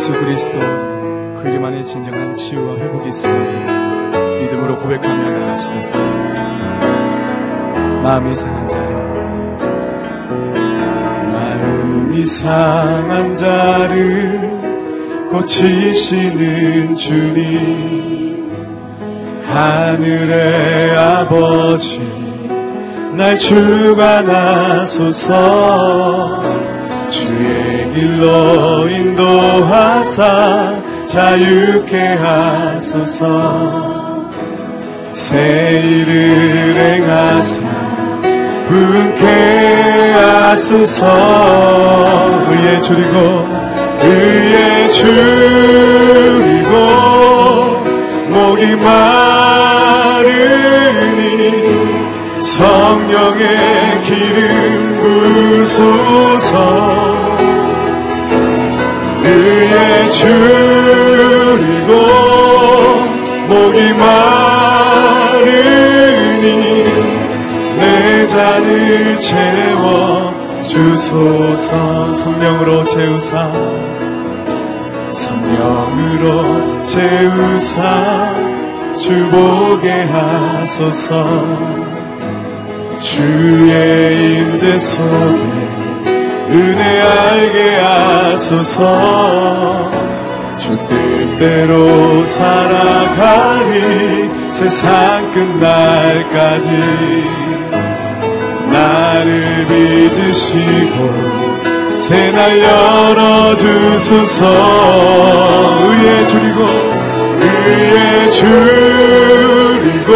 예수 그리스도 그 이름 안에 진정한 치유와 회복이 있음을 믿음으로 고백하며 나가시겠습니다. 마음이 상한 자를 고치시는 주님, 하늘의 아버지 날 주관하소서. 주의 길로 인도하사 자유케 하소서. 새 일을 행하사 부흥케 하소서. 의에 줄이고 목이 마르니 성령의 기름 부으소서. 의에 줄이고 목이 마르니 내 잔을 채워 주소서. 성령으로 채우사 성령으로 채우사 주보게 하소서. 주의 임재 속에 은혜 알게 하소서. 주 뜻대로 살아가리 세상 끝날까지. 나를 빚으시고 새날 열어주소서. 의에 줄이고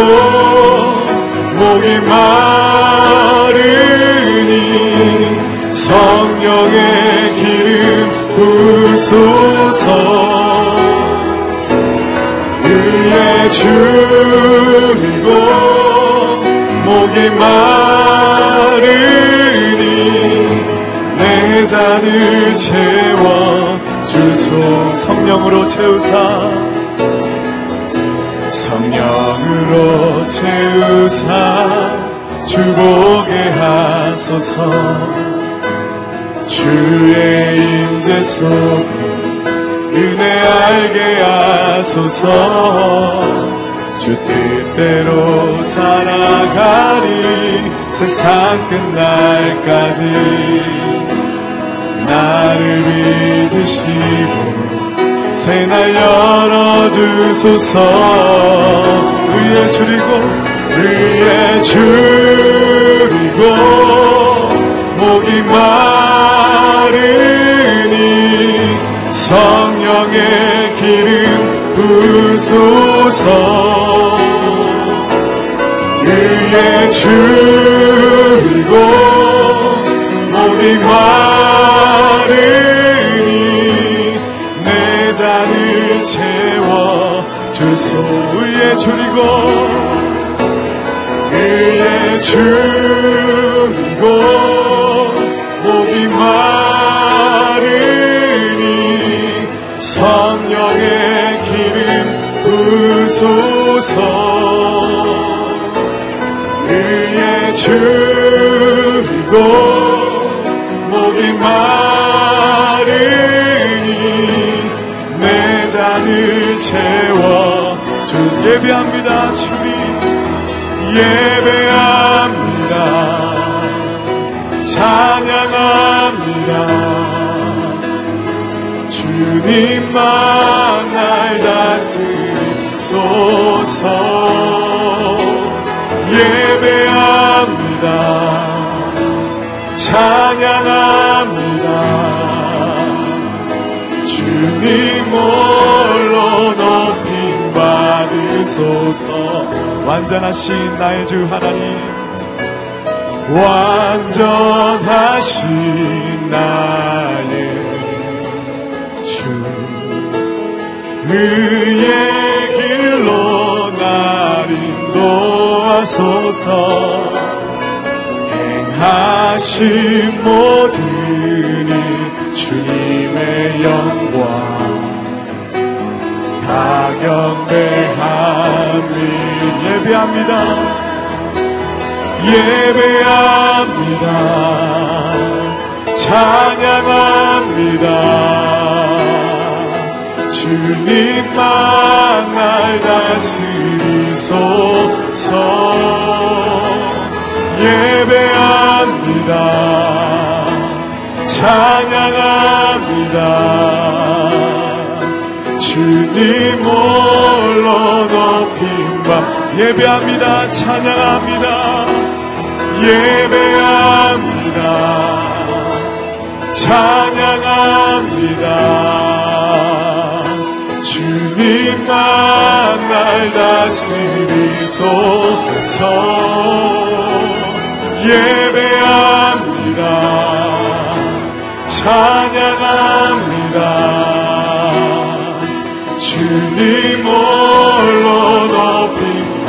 목이 마르니 성령의 기름 부으소서. 의에 줄이고 목이 마르니 내 잔을 채워 주소. 성령으로 채우사 성령으로 채우사 주보게 하소서. 주의 임재 속에 은혜 알게 하소서. 주 뜻대로 살아가리 세상 끝날까지. 나를 믿으시고 새날 열어주소서. 의에 줄이고 목이 마르니 성령의 기름 부으소서. 의에 줄이고 목이 마르니 내 잔을 채워 주소. 의에 줄이고 목이 마르니 성령의 기름 부으소서. 의에 줄이고 목이 마르니 내 잔을 채워 주. 예배합니다 주님, 예배합니다, 찬양합니다. 주님만 날 다스리소서. 예배합니다, 찬양합니다. 주님 홀로 높임 받으소서. 완전하신 나의 주 하나님, 완전하신 나의 주, 그의 길로 날 인도 하소서. 행하신 모든 일 주님의 영광 다 경배합니다. 예배합니다, 예배합니다, 찬양합니다. 주님만 날 다스리소서. 예배합니다. 찬양합니다. 주님 홀로 높인 바 예배합니다. 찬양합니다. 예배합니다. 찬양합니다. 주님만 날 다스리소서. 예배합니다. 찬양합니다. 주님 홀로 높임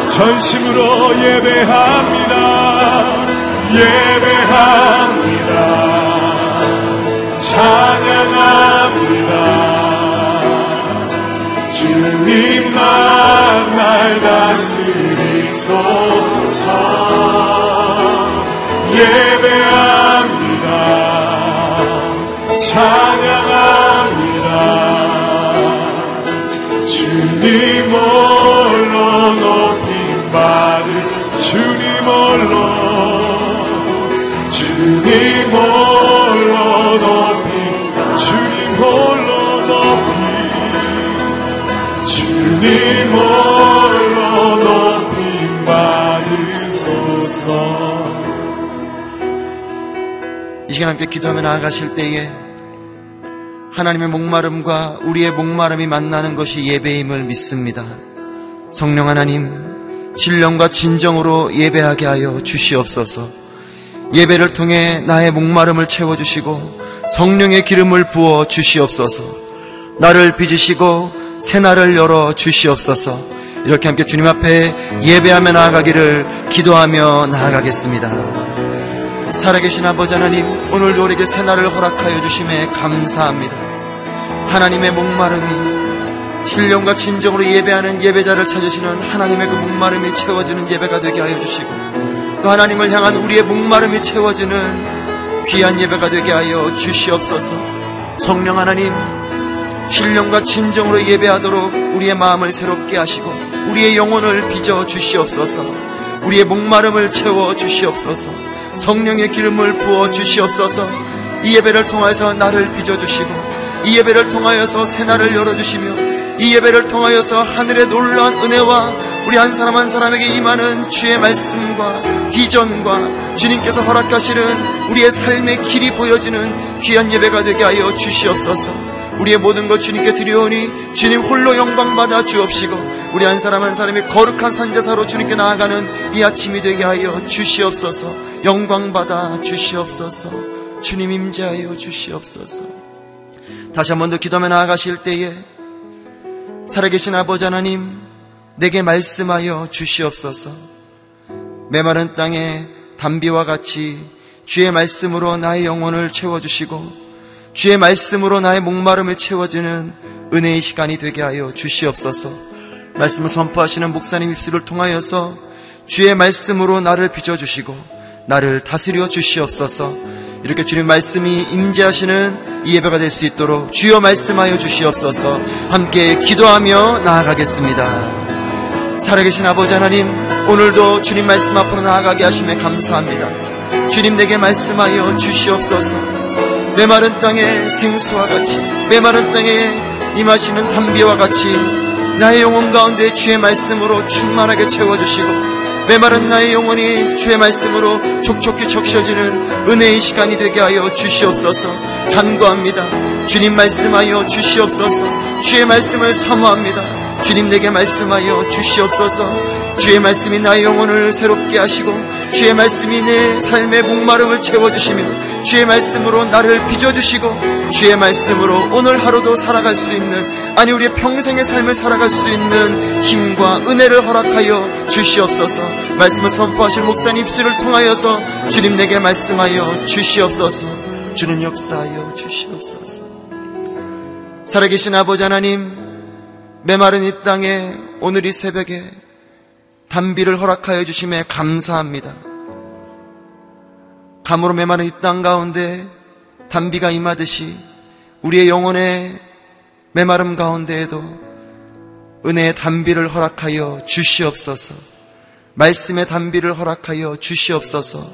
전심으로 예배합니다. 예배합니다. 찬양합니다. 주님만 날 다스리소서. 예배합니다. 찬양합니다. 주님 홀로 높임 받은 주님 홀로, 주님 홀로 높임, 주님 홀로 높임, 주님 홀로 높임 받으소서. 이 시간 함께 기도하며 나아가실 때에 하나님의 목마름과 우리의 목마름이 만나는 것이 예배임을 믿습니다. 성령 하나님, 신령과 진정으로 예배하게 하여 주시옵소서. 예배를 통해 나의 목마름을 채워주시고 성령의 기름을 부어 주시옵소서. 나를 빚으시고 새날을 열어 주시옵소서. 이렇게 함께 주님 앞에 예배하며 나아가기를 기도하며 나아가겠습니다. 살아계신 아버지 하나님, 오늘도 우리에게 새날을 허락하여 주심에 감사합니다. 하나님의 목마름이 신령과 진정으로 예배하는 예배자를 찾으시는 하나님의 그 목마름이 채워지는 예배가 되게 하여 주시고, 또 하나님을 향한 우리의 목마름이 채워지는 귀한 예배가 되게 하여 주시옵소서. 성령 하나님, 신령과 진정으로 예배하도록 우리의 마음을 새롭게 하시고 우리의 영혼을 빚어 주시옵소서. 우리의 목마름을 채워 주시옵소서. 성령의 기름을 부어 주시옵소서. 이 예배를 통하여서 나를 빚어주시고, 이 예배를 통하여서 새날을 열어주시며, 이 예배를 통하여서 하늘의 놀라운 은혜와 우리 한 사람 한 사람에게 임하는 주의 말씀과 비전과 주님께서 허락하시는 우리의 삶의 길이 보여지는 귀한 예배가 되게 하여 주시옵소서. 우리의 모든 것 주님께 드려오니 주님 홀로 영광받아 주옵시고, 우리 한 사람 한 사람이 거룩한 산제사로 주님께 나아가는 이 아침이 되게 하여 주시옵소서. 영광받아 주시옵소서. 주님 임재하여 주시옵소서. 다시 한 번 더 기도하며 나아가실 때에 살아계신 아버지 하나님, 내게 말씀하여 주시옵소서. 메마른 땅에 담비와 같이 주의 말씀으로 나의 영혼을 채워주시고, 주의 말씀으로 나의 목마름을 채워지는 은혜의 시간이 되게 하여 주시옵소서. 말씀을 선포하시는 목사님 입술을 통하여서 주의 말씀으로 나를 빚어주시고 나를 다스려 주시옵소서. 이렇게 주님 말씀이 임재하시는 이 예배가 될 수 있도록 주여 말씀하여 주시옵소서. 함께 기도하며 나아가겠습니다. 살아계신 아버지 하나님, 오늘도 주님 말씀 앞으로 나아가게 하심에 감사합니다. 주님, 내게 말씀하여 주시옵소서. 메마른 땅의 생수와 같이, 메마른 땅에 임하시는 담비와 같이 나의 영혼 가운데 주의 말씀으로 충만하게 채워주시고, 메마른 나의 영혼이 주의 말씀으로 촉촉히 적셔지는 은혜의 시간이 되게 하여 주시옵소서. 간구합니다. 주님 말씀하여 주시옵소서. 주의 말씀을 사모합니다. 주님, 내게 말씀하여 주시옵소서. 주의 말씀이 나의 영혼을 새롭게 하시고, 주의 말씀이 내 삶의 목마름을 채워주시며, 주의 말씀으로 나를 빚어주시고, 주의 말씀으로 오늘 하루도 살아갈 수 있는, 아니 우리의 평생의 삶을 살아갈 수 있는 힘과 은혜를 허락하여 주시옵소서. 말씀을 선포하실 목사님 입술을 통하여서 주님, 내게 말씀하여 주시옵소서. 주님 역사하여 주시옵소서. 살아계신 아버지 하나님, 메마른 이 땅에 오늘 이 새벽에 단비를 허락하여 주심에 감사합니다. 감으로 메마른 이 땅 가운데 단비가 임하듯이 우리의 영혼에 메마름 가운데에도 은혜의 단비를 허락하여 주시옵소서. 말씀의 단비를 허락하여 주시옵소서.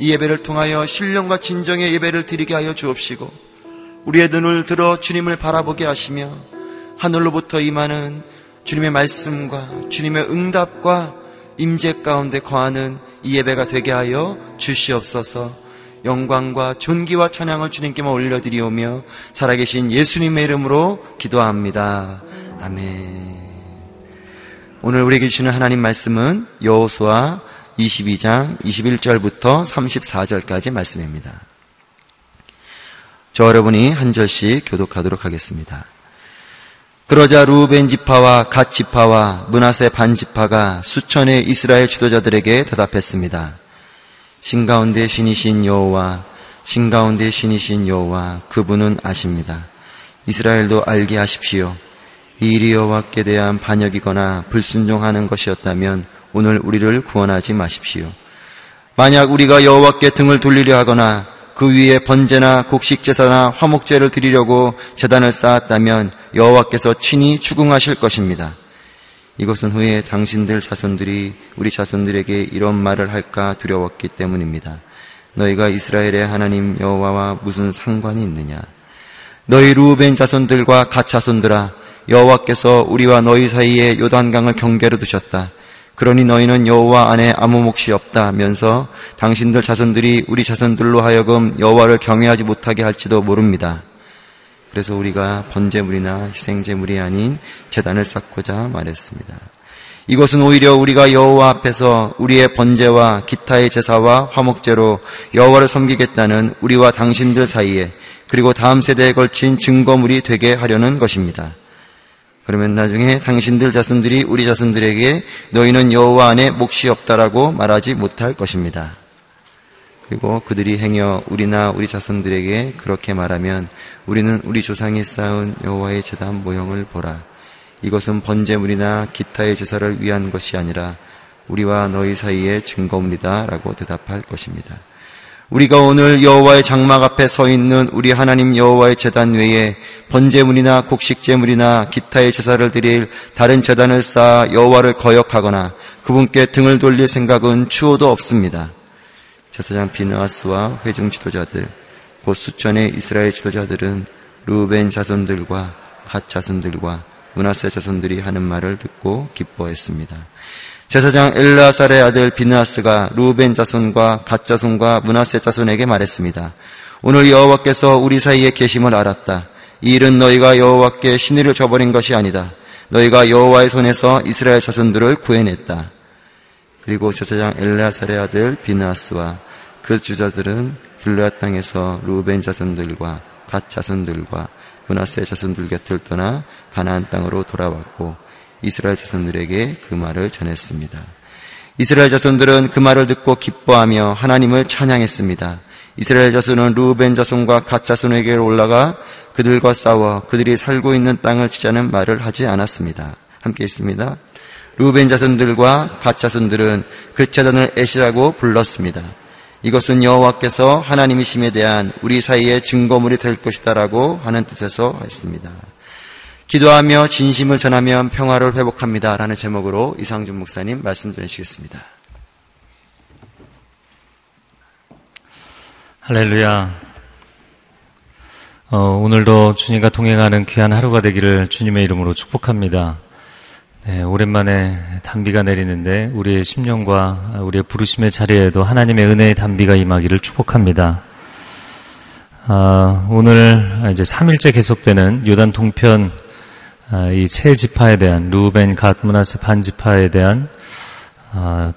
이 예배를 통하여 신령과 진정의 예배를 드리게 하여 주옵시고 우리의 눈을 들어 주님을 바라보게 하시며 하늘로부터 임하는 주님의 말씀과 주님의 응답과 임재 가운데 거하는 이 예배가 되게 하여 주시옵소서. 영광과 존귀와 찬양을 주님께만 올려드리오며 살아계신 예수님의 이름으로 기도합니다. 아멘. 오늘 우리에게 주시는 하나님 말씀은 여호수아 22장 21절부터 34절까지 말씀입니다. 저 여러분이 한 절씩 교독하도록 하겠습니다. 그러자 루벤 지파와 갓 지파와 므낫세 반 지파가 수천의 이스라엘 지도자들에게 대답했습니다. 신가운데 신이신 여호와, 신가운데 신이신 여호와, 그분은 아십니다. 이스라엘도 알게 하십시오. 이 일이 여호와께 대한 반역이거나 불순종하는 것이었다면 오늘 우리를 구원하지 마십시오. 만약 우리가 여호와께 등을 돌리려 하거나 그 위에 번제나 곡식제사나 화목제를 드리려고 제단을 쌓았다면 여호와께서 친히 추궁하실 것입니다. 이것은 후에 당신들 자손들이 우리 자손들에게 이런 말을 할까 두려웠기 때문입니다. 너희가 이스라엘의 하나님 여호와와 무슨 상관이 있느냐. 너희 루벤 자손들과 갓 자손들아, 여호와께서 우리와 너희 사이에 요단강을 경계로 두셨다. 그러니 너희는 여호와 안에 아무 몫이 없다면서 당신들 자손들이 우리 자손들로 하여금 여호와를 경외하지 못하게 할지도 모릅니다. 그래서 우리가 번제물이나 희생제물이 아닌 제단을 쌓고자 말했습니다. 이것은 오히려 우리가 여호와 앞에서 우리의 번제와 기타의 제사와 화목제로 여호와를 섬기겠다는 우리와 당신들 사이에 그리고 다음 세대에 걸친 증거물이 되게 하려는 것입니다. 그러면 나중에 당신들 자손들이 우리 자손들에게 너희는 여호와 안에 몫이 없다라고 말하지 못할 것입니다. 그리고 그들이 행여 우리나 우리 자손들에게 그렇게 말하면 우리는 우리 조상이 쌓은 여호와의 제단 모형을 보라. 이것은 번제물이나 기타의 제사를 위한 것이 아니라 우리와 너희 사이의 증거물이다 라고 대답할 것입니다. 우리가 오늘 여호와의 장막 앞에 서 있는 우리 하나님 여호와의 제단 외에 번제물이나 곡식제물이나 기타의 제사를 드릴 다른 제단을 쌓아 여호와를 거역하거나 그분께 등을 돌릴 생각은 추호도 없습니다. 제사장 비느하스와 회중 지도자들, 곧 수천의 이스라엘 지도자들은 르우벤 자손들과 갓 자손들과 므낫세 자손들이 하는 말을 듣고 기뻐했습니다. 제사장 엘르아살의 아들 비느하스가 르우벤 자손과 갓 자손과 므낫세 자손에게 말했습니다. 오늘 여호와께서 우리 사이에 계심을 알았다. 이 일은 너희가 여호와께 신의를 저버린 것이 아니다. 너희가 여호와의 손에서 이스라엘 자손들을 구해냈다. 그리고 제사장 엘르아살의 아들 비느하스와 그 주자들은 길르앗 땅에서 루벤 자손들과 갓 자손들과 므낫세 자손들 곁을 떠나 가나안 땅으로 돌아왔고 이스라엘 자손들에게 그 말을 전했습니다. 이스라엘 자손들은 그 말을 듣고 기뻐하며 하나님을 찬양했습니다. 이스라엘 자손은 루벤 자손과 갓 자손에게 올라가 그들과 싸워 그들이 살고 있는 땅을 치자는 말을 하지 않았습니다. 함께 있습니다. 루벤 자손들과 갓 자손들은 그 제단을 에시라고 불렀습니다. 이것은 여호와께서 하나님이심에 대한 우리 사이의 증거물이 될 것이다라고 하는 뜻에서 했습니다. 기도하며 진심을 전하면 평화를 회복합니다 라는 제목으로 이상준 목사님 말씀 전해주시겠습니다. 할렐루야. 오늘도 주님과 동행하는 귀한 하루가 되기를 주님의 이름으로 축복합니다. 네, 오랜만에 단비가 내리는데 우리의 심령과 우리의 부르심의 자리에도 하나님의 은혜의 단비가 임하기를 축복합니다. 오늘 이제 3일째 계속되는 요단 동편 이 세 지파에 대한 르우벤, 갓, 므낫세 반 지파에 대한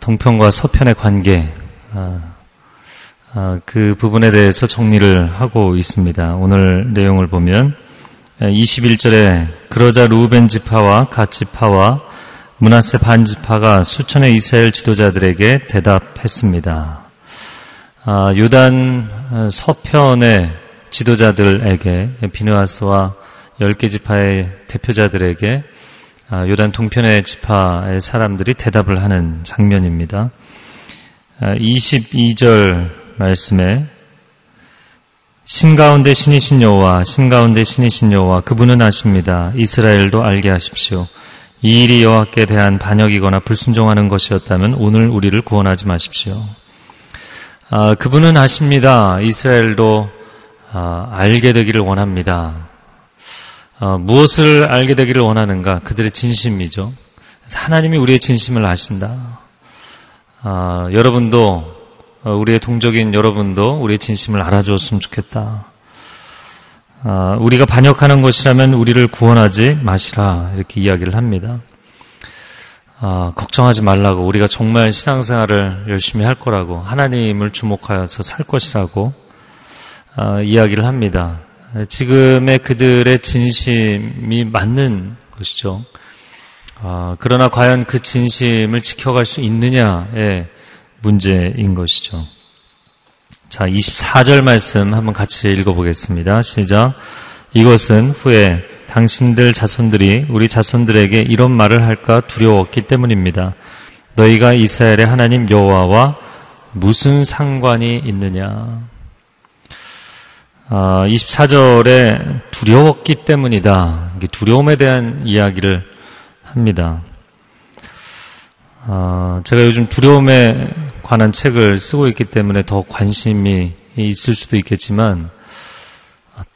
동편과 서편의 관계 그 부분에 대해서 정리를 하고 있습니다. 오늘 내용을 보면 21절에 그러자 르우벤 지파와 갓 지파와 므낫세 반 지파가 수천의 이스라엘 지도자들에게 대답했습니다. 요단 서편의 지도자들에게 비느하스와 10개 지파의 대표자들에게 요단 동편의 지파의 사람들이 대답을 하는 장면입니다. 22절 말씀에 신 가운데 신이신 여호와, 신 가운데 신이신 여호와, 그분은 아십니다. 이스라엘도 알게 하십시오. 이 일이 여호와께 대한 반역이거나 불순종하는 것이었다면 오늘 우리를 구원하지 마십시오. 그분은 아십니다. 이스라엘도 알게 되기를 원합니다. 무엇을 알게 되기를 원하는가? 그들의 진심이죠. 그래서 하나님이 우리의 진심을 아신다. 여러분도 우리의 동족인 여러분도 우리의 진심을 알아주었으면 좋겠다. 우리가 반역하는 것이라면 우리를 구원하지 마시라, 이렇게 이야기를 합니다. 걱정하지 말라고, 우리가 정말 신앙생활을 열심히 할 거라고, 하나님을 주목하여서 살 것이라고 이야기를 합니다. 지금의 그들의 진심이 맞는 것이죠. 그러나 과연 그 진심을 지켜갈 수 있느냐의 문제인 것이죠. 자, 24절 말씀 한번 같이 읽어보겠습니다. 시작. 이것은 후에 당신들 자손들이 우리 자손들에게 이런 말을 할까 두려웠기 때문입니다. 너희가 이스라엘의 하나님 여호와와 무슨 상관이 있느냐. 24절에 두려웠기 때문이다. 두려움에 대한 이야기를 합니다. 제가 요즘 두려움에 관한 책을 쓰고 있기 때문에 더 관심이 있을 수도 있겠지만,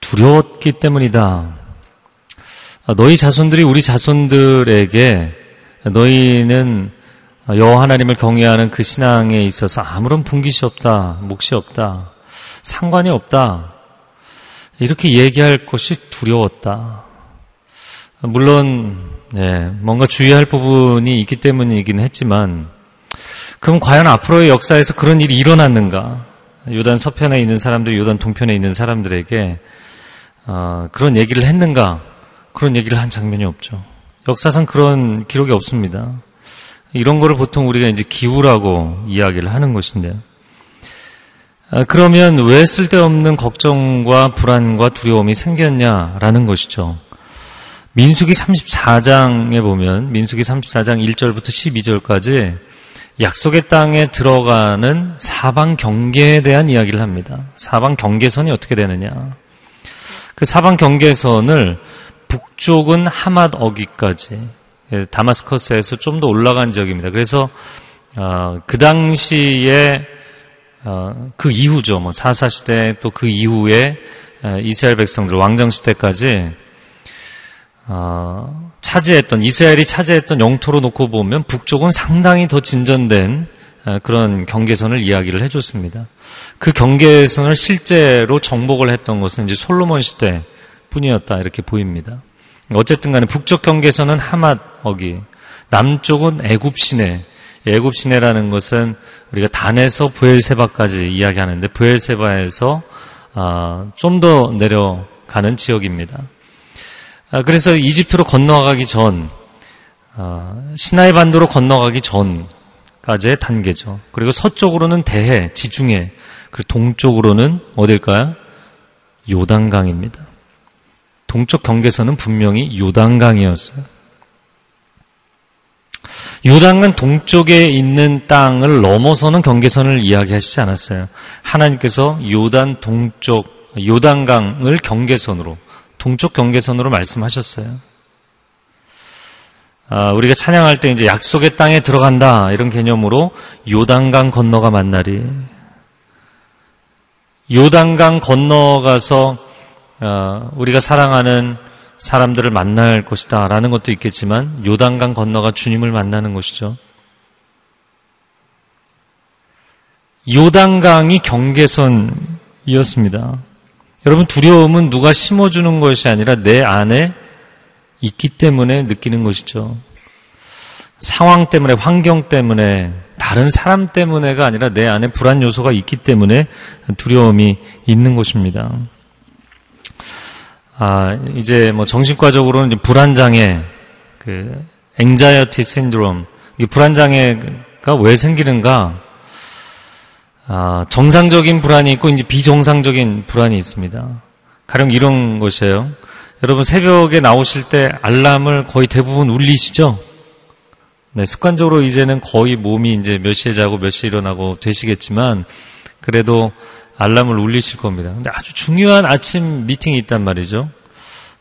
두려웠기 때문이다. 너희 자손들이 우리 자손들에게, 너희는 여호와 하나님을 경외하는 그 신앙에 있어서 아무런 분깃이 없다, 몫이 없다, 상관이 없다, 이렇게 얘기할 것이 두려웠다. 물론 뭔가 주의할 부분이 있기 때문이긴 했지만, 그럼 과연 앞으로의 역사에서 그런 일이 일어났는가? 요단 서편에 있는 사람들, 요단 동편에 있는 사람들에게 그런 얘기를 했는가? 그런 얘기를 한 장면이 없죠. 역사상 그런 기록이 없습니다. 이런 거를 보통 우리가 이제 기우라고 이야기를 하는 것인데요. 그러면 왜 쓸데없는 걱정과 불안과 두려움이 생겼냐라는 것이죠. 민수기 34장 1절부터 12절까지 약속의 땅에 들어가는 사방 경계에 대한 이야기를 합니다. 사방 경계선이 어떻게 되느냐. 그 사방 경계선을 북쪽은 하맛 어귀까지, 다마스커스에서 좀 더 올라간 지역입니다. 그래서 그 당시에 그 이후죠. 사사시대 또 그 이후에 이스라엘 백성들 왕정시대까지 이스라엘이 차지했던 영토로 놓고 보면 북쪽은 상당히 더 진전된 그런 경계선을 이야기를 해줬습니다. 그 경계선을 실제로 정복을 했던 것은 이제 솔로몬 시대 뿐이었다, 이렇게 보입니다. 어쨌든 간에 북쪽 경계선은 하맛 어귀, 남쪽은 애굽 시내. 애굽 시내라는 것은 우리가 단에서 브엘세바까지 이야기하는데, 브엘세바에서 좀 더 내려가는 지역입니다. 그래서 이집트로 건너가기 전, 시나이 반도로 건너가기 전까지의 단계죠. 그리고 서쪽으로는 대해, 지중해, 그리고 동쪽으로는 어딜까요? 요단강입니다. 동쪽 경계선은 분명히 요단강이었어요. 요단강 동쪽에 있는 땅을 넘어서는 경계선을 이야기하시지 않았어요. 하나님께서 요단강을 경계선으로, 동쪽 경계선으로 말씀하셨어요. 우리가 찬양할 때 이제 약속의 땅에 들어간다, 이런 개념으로 요단강 건너가 만나리. 요단강 건너가서 우리가 사랑하는 사람들을 만날 것이다 라는 것도 있겠지만, 요단강 건너가 주님을 만나는 것이죠. 요단강이 경계선이었습니다. 여러분, 두려움은 누가 심어주는 것이 아니라 내 안에 있기 때문에 느끼는 것이죠. 상황 때문에, 환경 때문에, 다른 사람 때문에가 아니라 내 안에 불안 요소가 있기 때문에 두려움이 있는 것입니다. 이제 정신과적으로는 이제 불안장애, anxiety syndrome. 이 불안장애가 왜 생기는가? 정상적인 불안이 있고 이제 비정상적인 불안이 있습니다. 가령 이런 것이에요. 여러분, 새벽에 나오실 때 알람을 거의 대부분 울리시죠? 네, 습관적으로 이제는 거의 몸이 이제 몇 시에 자고 몇 시에 일어나고 되시겠지만, 그래도 알람을 울리실 겁니다. 근데 아주 중요한 아침 미팅이 있단 말이죠.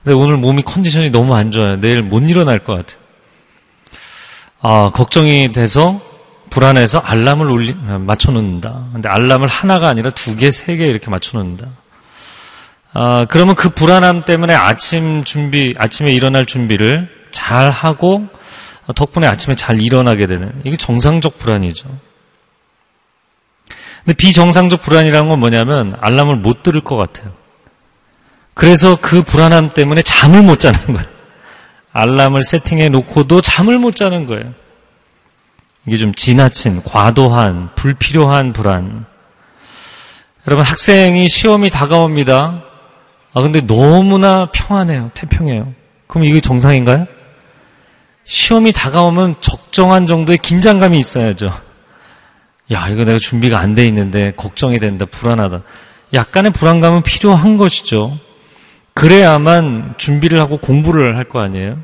근데 오늘 몸이 컨디션이 너무 안 좋아요. 내일 못 일어날 것 같아요. 아, 걱정이 돼서 불안해서 알람을 맞춰놓는다. 근데 알람을 하나가 아니라 두 개, 세 개 이렇게 맞춰놓는다. 아, 그러면 그 불안함 때문에 아침에 일어날 준비를 잘 하고 덕분에 아침에 잘 일어나게 되는, 이게 정상적 불안이죠. 근데 비정상적 불안이라는 건 뭐냐면 알람을 못 들을 것 같아요. 그래서 그 불안함 때문에 잠을 못 자는 거예요. 알람을 세팅해 놓고도 잠을 못 자는 거예요. 이게 좀 지나친, 과도한, 불필요한 불안. 여러분, 학생이 시험이 다가옵니다. 아, 근데 너무나 평안해요. 태평해요. 그럼 이게 정상인가요? 시험이 다가오면 적정한 정도의 긴장감이 있어야죠. 야, 이거 내가 준비가 안 돼 있는데 걱정이 된다, 불안하다. 약간의 불안감은 필요한 것이죠. 그래야만 준비를 하고 공부를 할 거 아니에요?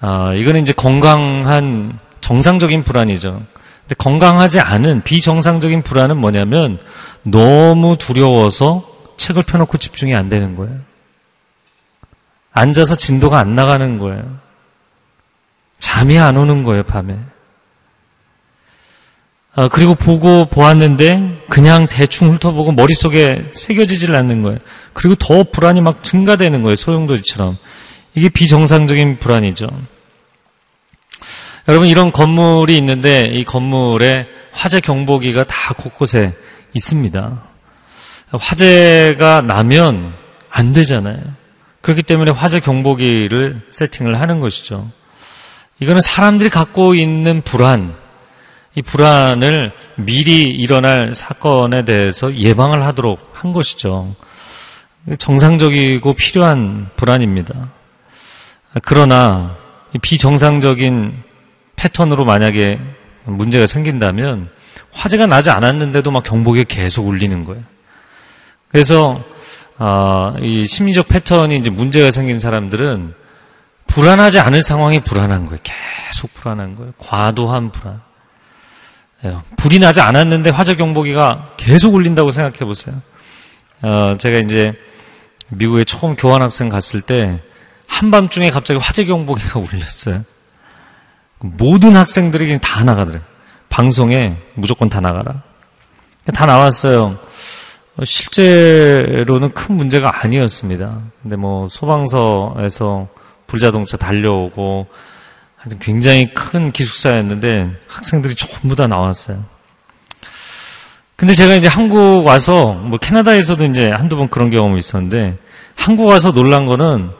아, 이거는 이제 건강한 정상적인 불안이죠. 근데 건강하지 않은 비정상적인 불안은 뭐냐면 너무 두려워서 책을 펴놓고 집중이 안 되는 거예요. 앉아서 진도가 안 나가는 거예요. 잠이 안 오는 거예요, 밤에. 아, 그리고 보았는데 그냥 대충 훑어보고 머릿속에 새겨지질 않는 거예요. 그리고 더 불안이 막 증가되는 거예요, 소용돌이처럼. 이게 비정상적인 불안이죠. 여러분, 이런 건물이 있는데 이 건물에 화재 경보기가 다 곳곳에 있습니다. 화재가 나면 안 되잖아요. 그렇기 때문에 화재 경보기를 세팅을 하는 것이죠. 이거는 사람들이 갖고 있는 불안, 이 불안을 미리 일어날 사건에 대해서 예방을 하도록 한 것이죠. 정상적이고 필요한 불안입니다. 그러나 비정상적인 패턴으로 만약에 문제가 생긴다면 화재가 나지 않았는데도 막 경보기가 계속 울리는 거예요. 그래서 이 심리적 패턴이 이제 문제가 생긴 사람들은 불안하지 않을 상황이 불안한 거예요. 계속 불안한 거예요. 과도한 불안. 불이 나지 않았는데 화재 경보기가 계속 울린다고 생각해 보세요. 제가 이제 미국에 처음 교환학생 갔을 때 한밤중에 갑자기 화재 경보기가 울렸어요. 모든 학생들이 다 나가더래요. 방송에 무조건 다 나가라. 다 나왔어요. 실제로는 큰 문제가 아니었습니다. 근데 뭐 소방서에서 불자동차 달려오고 하여튼 굉장히 큰 기숙사였는데 학생들이 전부 다 나왔어요. 근데 제가 이제 한국 와서 뭐 캐나다에서도 이제 한두 번 그런 경험이 있었는데 한국 와서 놀란 거는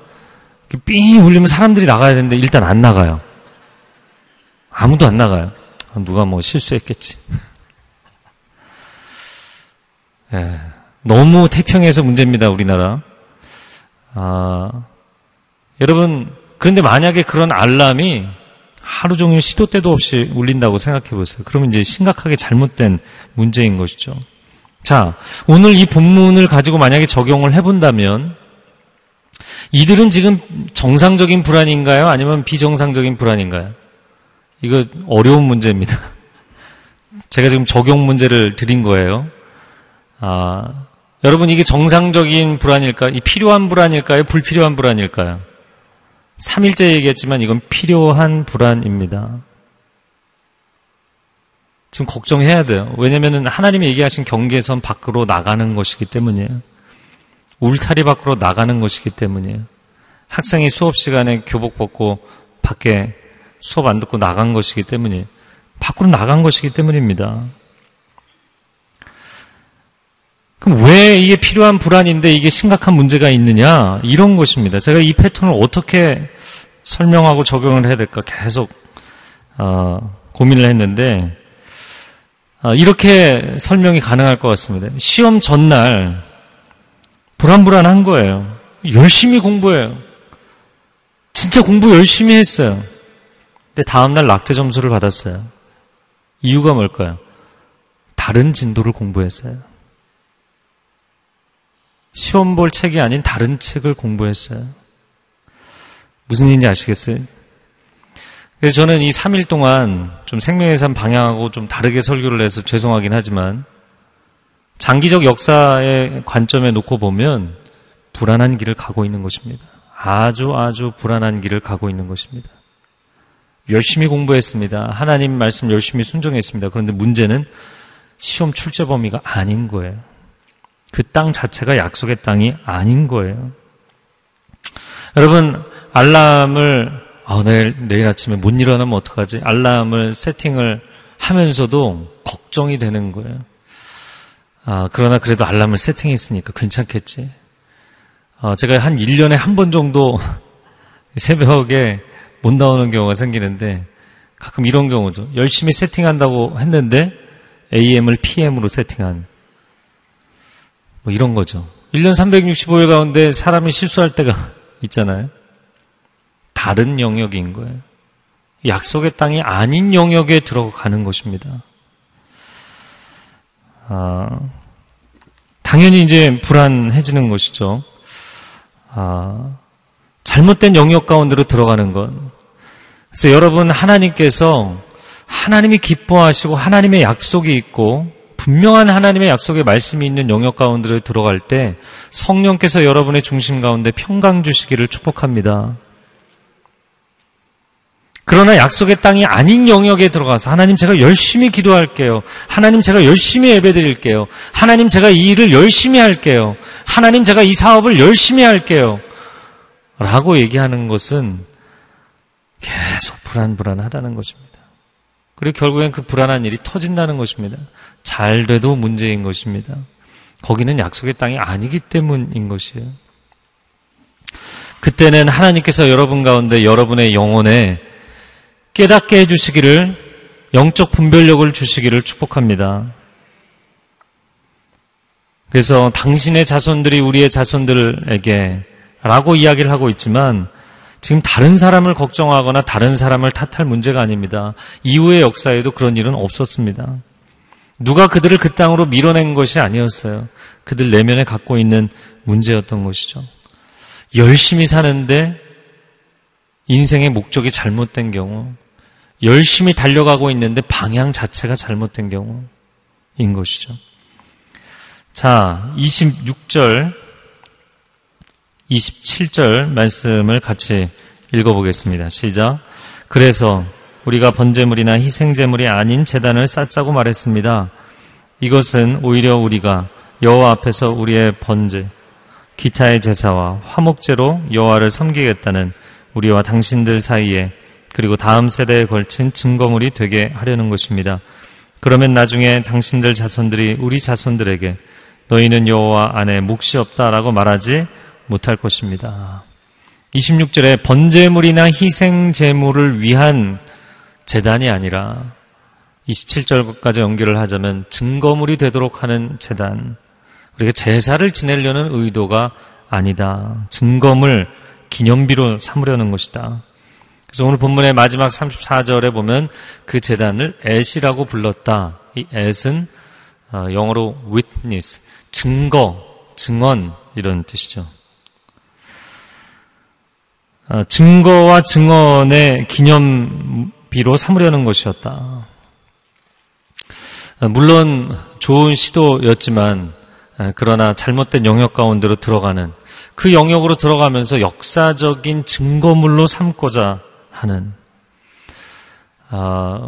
삥 울리면 사람들이 나가야 되는데 일단 안 나가요. 아무도 안 나가요. 누가 뭐 실수했겠지. 예, 너무 태평해서 문제입니다, 우리나라. 아, 여러분, 그런데 만약에 그런 알람이 하루 종일 시도 때도 없이 울린다고 생각해 보세요. 그러면 이제 심각하게 잘못된 문제인 것이죠. 자, 오늘 이 본문을 가지고 만약에 적용을 해본다면 이들은 지금 정상적인 불안인가요? 아니면 비정상적인 불안인가요? 이거 어려운 문제입니다. 제가 지금 적용 문제를 드린 거예요. 아, 여러분, 이게 정상적인 불안일까요? 이 필요한 불안일까요? 불필요한 불안일까요? 3일째 얘기했지만 이건 필요한 불안입니다. 지금 걱정해야 돼요. 왜냐면은 하나님이 얘기하신 경계선 밖으로 나가는 것이기 때문이에요. 울타리 밖으로 나가는 것이기 때문이에요. 학생이 수업 시간에 교복 벗고 밖에 수업 안 듣고 나간 것이기 때문이에요. 밖으로 나간 것이기 때문입니다. 그럼 왜 이게 필요한 불안인데 이게 심각한 문제가 있느냐? 이런 것입니다. 제가 이 패턴을 어떻게 설명하고 적용을 해야 될까 계속 고민을 했는데 이렇게 설명이 가능할 것 같습니다. 시험 전날 불안불안한 거예요. 열심히 공부해요. 진짜 공부 열심히 했어요. 근데 다음날 낙제 점수를 받았어요. 이유가 뭘까요? 다른 진도를 공부했어요. 시험 볼 책이 아닌 다른 책을 공부했어요. 무슨 일인지 아시겠어요? 그래서 저는 이 3일 동안 좀 생명의 삶 방향하고 좀 다르게 설교를 해서 죄송하긴 하지만 장기적 역사의 관점에 놓고 보면 불안한 길을 가고 있는 것입니다. 아주 아주 불안한 길을 가고 있는 것입니다. 열심히 공부했습니다. 하나님 말씀 열심히 순종했습니다. 그런데 문제는 시험 출제 범위가 아닌 거예요. 그 땅 자체가 약속의 땅이 아닌 거예요. 여러분, 알람을 내일 아침에 못 일어나면 어떡하지? 알람을 세팅을 하면서도 걱정이 되는 거예요. 그러나 그래도 알람을 세팅했으니까 괜찮겠지. 제가 한 1년에 한 번 정도 새벽에 못 나오는 경우가 생기는데 가끔 이런 경우죠. 열심히 세팅한다고 했는데 AM을 PM으로 세팅한 뭐 이런 거죠. 1년 365일 가운데 사람이 실수할 때가 있잖아요. 다른 영역인 거예요. 약속의 땅이 아닌 영역에 들어가는 것입니다. 당연히 이제 불안해지는 것이죠. 잘못된 영역 가운데로 들어가는 것. 그래서 여러분, 하나님께서 하나님이 기뻐하시고 하나님의 약속이 있고 분명한 하나님의 약속의 말씀이 있는 영역 가운데로 들어갈 때 성령께서 여러분의 중심 가운데 평강 주시기를 축복합니다. 그러나 약속의 땅이 아닌 영역에 들어가서 하나님 제가 열심히 기도할게요. 하나님 제가 열심히 예배드릴게요. 하나님 제가 이 일을 열심히 할게요. 하나님 제가 이 사업을 열심히 할게요. 라고 얘기하는 것은 계속 불안하다는 것입니다. 그리고 결국엔 그 불안한 일이 터진다는 것입니다. 잘 돼도 문제인 것입니다. 거기는 약속의 땅이 아니기 때문인 것이에요. 그때는 하나님께서 여러분 가운데 여러분의 영혼에 깨닫게 해주시기를, 영적 분별력을 주시기를 축복합니다. 그래서 당신의 자손들이 우리의 자손들에게 라고 이야기를 하고 있지만 지금 다른 사람을 걱정하거나 다른 사람을 탓할 문제가 아닙니다. 이후의 역사에도 그런 일은 없었습니다. 누가 그들을 그 땅으로 밀어낸 것이 아니었어요. 그들 내면에 갖고 있는 문제였던 것이죠. 열심히 사는데 인생의 목적이 잘못된 경우, 열심히 달려가고 있는데 방향 자체가 잘못된 경우인 것이죠. 자, 26절, 27절 말씀을 같이 읽어보겠습니다. 시작. 그래서 우리가 번제물이나 희생제물이 아닌 제단을 쌓자고 말했습니다. 이것은 오히려 우리가 여호와 앞에서 우리의 번제, 기타의 제사와 화목제로 여호와를 섬기겠다는 우리와 당신들 사이에 그리고 다음 세대에 걸친 증거물이 되게 하려는 것입니다. 그러면 나중에 당신들 자손들이 우리 자손들에게 너희는 여호와 안에 몫이 없다라고 말하지 못할 것입니다. 26절에 번제물이나 희생제물을 위한 제단이 아니라 27절까지 연결을 하자면 증거물이 되도록 하는 제단, 우리가 제사를 지내려는 의도가 아니다. 증거물, 기념비로 삼으려는 것이다. 그래서 오늘 본문의 마지막 34절에 보면 그 제단을 앳이라고 불렀다. 이 앳은 영어로 witness, 증거, 증언 이런 뜻이죠. 증거와 증언의 기념비로 삼으려는 것이었다. 물론 좋은 시도였지만 그러나 잘못된 영역 가운데로 들어가는, 그 영역으로 들어가면서 역사적인 증거물로 삼고자 하는,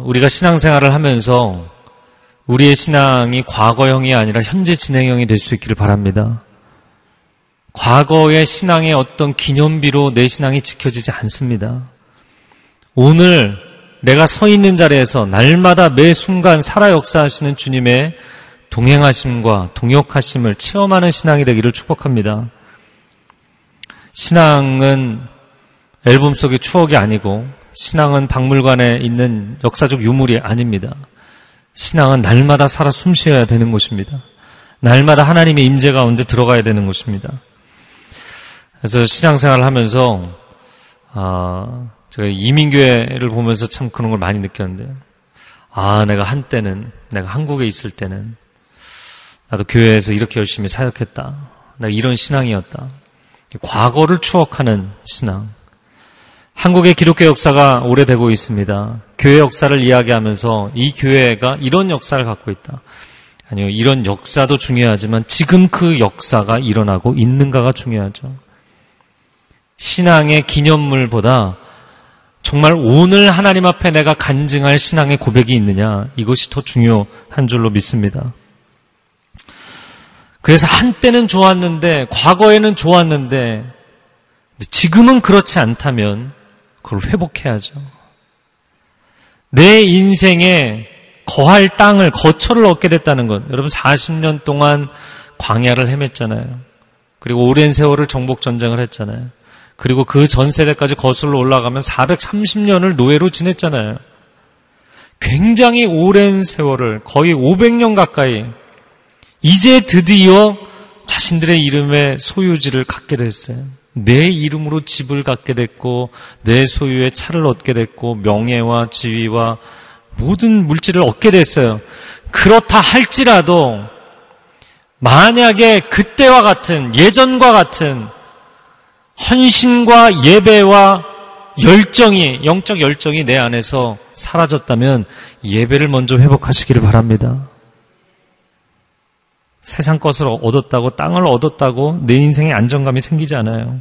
우리가 신앙생활을 하면서 우리의 신앙이 과거형이 아니라 현재 진행형이 될 수 있기를 바랍니다. 과거의 신앙의 어떤 기념비로 내 신앙이 지켜지지 않습니다. 오늘 내가 서 있는 자리에서 날마다 매 순간 살아 역사하시는 주님의 동행하심과 동역하심을 체험하는 신앙이 되기를 축복합니다. 신앙은 앨범 속의 추억이 아니고 신앙은 박물관에 있는 역사적 유물이 아닙니다. 신앙은 날마다 살아 숨쉬어야 되는 것입니다. 날마다 하나님의 임재 가운데 들어가야 되는 것입니다. 그래서 신앙생활을 하면서 제가 이민교회를 보면서 참 그런 걸 많이 느꼈는데요. 내가 한때는, 내가 한국에 있을 때는 나도 교회에서 이렇게 열심히 사역했다. 내가 이런 신앙이었다. 과거를 추억하는 신앙. 한국의 기독교 역사가 오래되고 있습니다. 교회 역사를 이야기하면서 이 교회가 이런 역사를 갖고 있다. 아니요, 이런 역사도 중요하지만 지금 그 역사가 일어나고 있는가가 중요하죠. 신앙의 기념물보다 정말 오늘 하나님 앞에 내가 간증할 신앙의 고백이 있느냐, 이것이 더 중요한 줄로 믿습니다. 그래서 한때는 좋았는데, 과거에는 좋았는데 지금은 그렇지 않다면 그걸 회복해야죠. 내 인생에 거할 땅을, 거처를 얻게 됐다는 것. 여러분 40년 동안 광야를 헤맸잖아요. 그리고 오랜 세월을 정복전쟁을 했잖아요. 그리고 그 전 세대까지 거슬러 올라가면 430년을 노예로 지냈잖아요. 굉장히 오랜 세월을, 거의 500년 가까이, 이제 드디어 자신들의 이름의 소유지를 갖게 됐어요. 내 이름으로 집을 갖게 됐고, 내 소유의 차를 얻게 됐고, 명예와 지위와 모든 물질을 얻게 됐어요. 그렇다 할지라도 만약에 그때와 같은, 예전과 같은 헌신과 예배와 열정이, 영적 열정이 내 안에서 사라졌다면 예배를 먼저 회복하시기를 바랍니다. 세상 것을 얻었다고, 땅을 얻었다고 내 인생에 안정감이 생기지 않아요.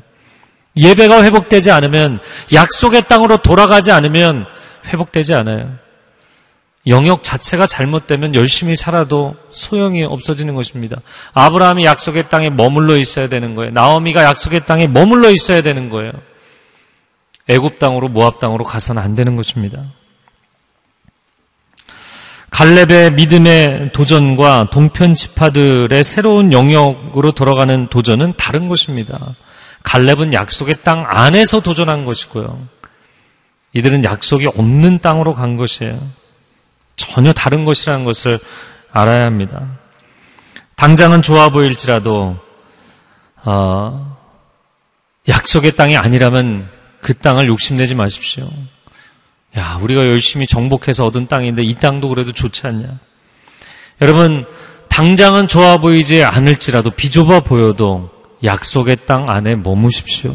예배가 회복되지 않으면, 약속의 땅으로 돌아가지 않으면 회복되지 않아요. 영역 자체가 잘못되면 열심히 살아도 소용이 없어지는 것입니다. 아브라함이 약속의 땅에 머물러 있어야 되는 거예요. 나오미가 약속의 땅에 머물러 있어야 되는 거예요. 애굽 땅으로, 모압 땅으로 가서는 안 되는 것입니다. 갈렙의 믿음의 도전과 동편 지파들의 새로운 영역으로 들어가는 도전은 다른 것입니다. 갈렙은 약속의 땅 안에서 도전한 것이고요, 이들은 약속이 없는 땅으로 간 것이에요. 전혀 다른 것이라는 것을 알아야 합니다. 당장은 좋아 보일지라도 약속의 땅이 아니라면 그 땅을 욕심내지 마십시오. 야, 우리가 열심히 정복해서 얻은 땅인데 이 땅도 그래도 좋지 않냐. 여러분, 당장은 좋아 보이지 않을지라도, 비좁아 보여도 약속의 땅 안에 머무십시오.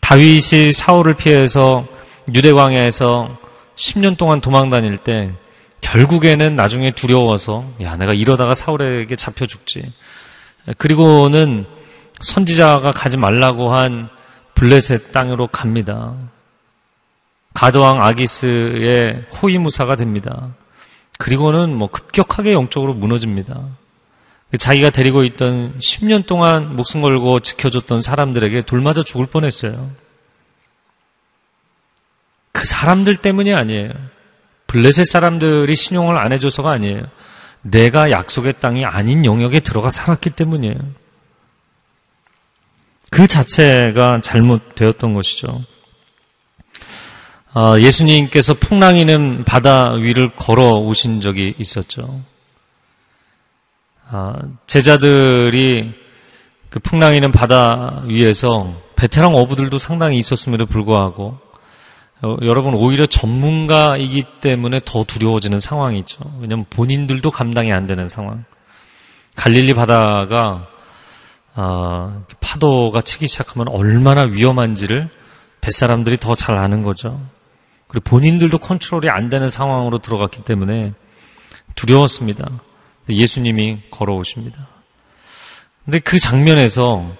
다윗이 사울을 피해서 유대 광야에서 10년 동안 도망 다닐 때 결국에는 나중에 두려워서, 야, 내가 이러다가 사울에게 잡혀 죽지. 그리고는 선지자가 가지 말라고 한 블레셋 땅으로 갑니다. 가드왕 아기스의 호위무사가 됩니다. 그리고는 급격하게 영적으로 무너집니다. 자기가 데리고 있던 10년 동안 목숨 걸고 지켜줬던 사람들에게 돌맞아 죽을 뻔했어요. 그 사람들 때문이 아니에요. 블레셋 사람들이 신용을 안 해줘서가 아니에요. 내가 약속의 땅이 아닌 영역에 들어가 살았기 때문이에요. 그 자체가 잘못되었던 것이죠. 예수님께서 풍랑이는 바다 위를 걸어오신 적이 있었죠. 제자들이 그 풍랑이는 바다 위에서, 베테랑 어부들도 상당히 있었음에도 불구하고 여러분 오히려 전문가이기 때문에 더 두려워지는 상황이죠. 왜냐하면 본인들도 감당이 안 되는 상황. 갈릴리 바다가 파도가 치기 시작하면 얼마나 위험한지를 뱃사람들이 더 잘 아는 거죠. 그리고 본인들도 컨트롤이 안 되는 상황으로 들어갔기 때문에 두려웠습니다. 근데 예수님이 걸어오십니다. 근데 그 장면에서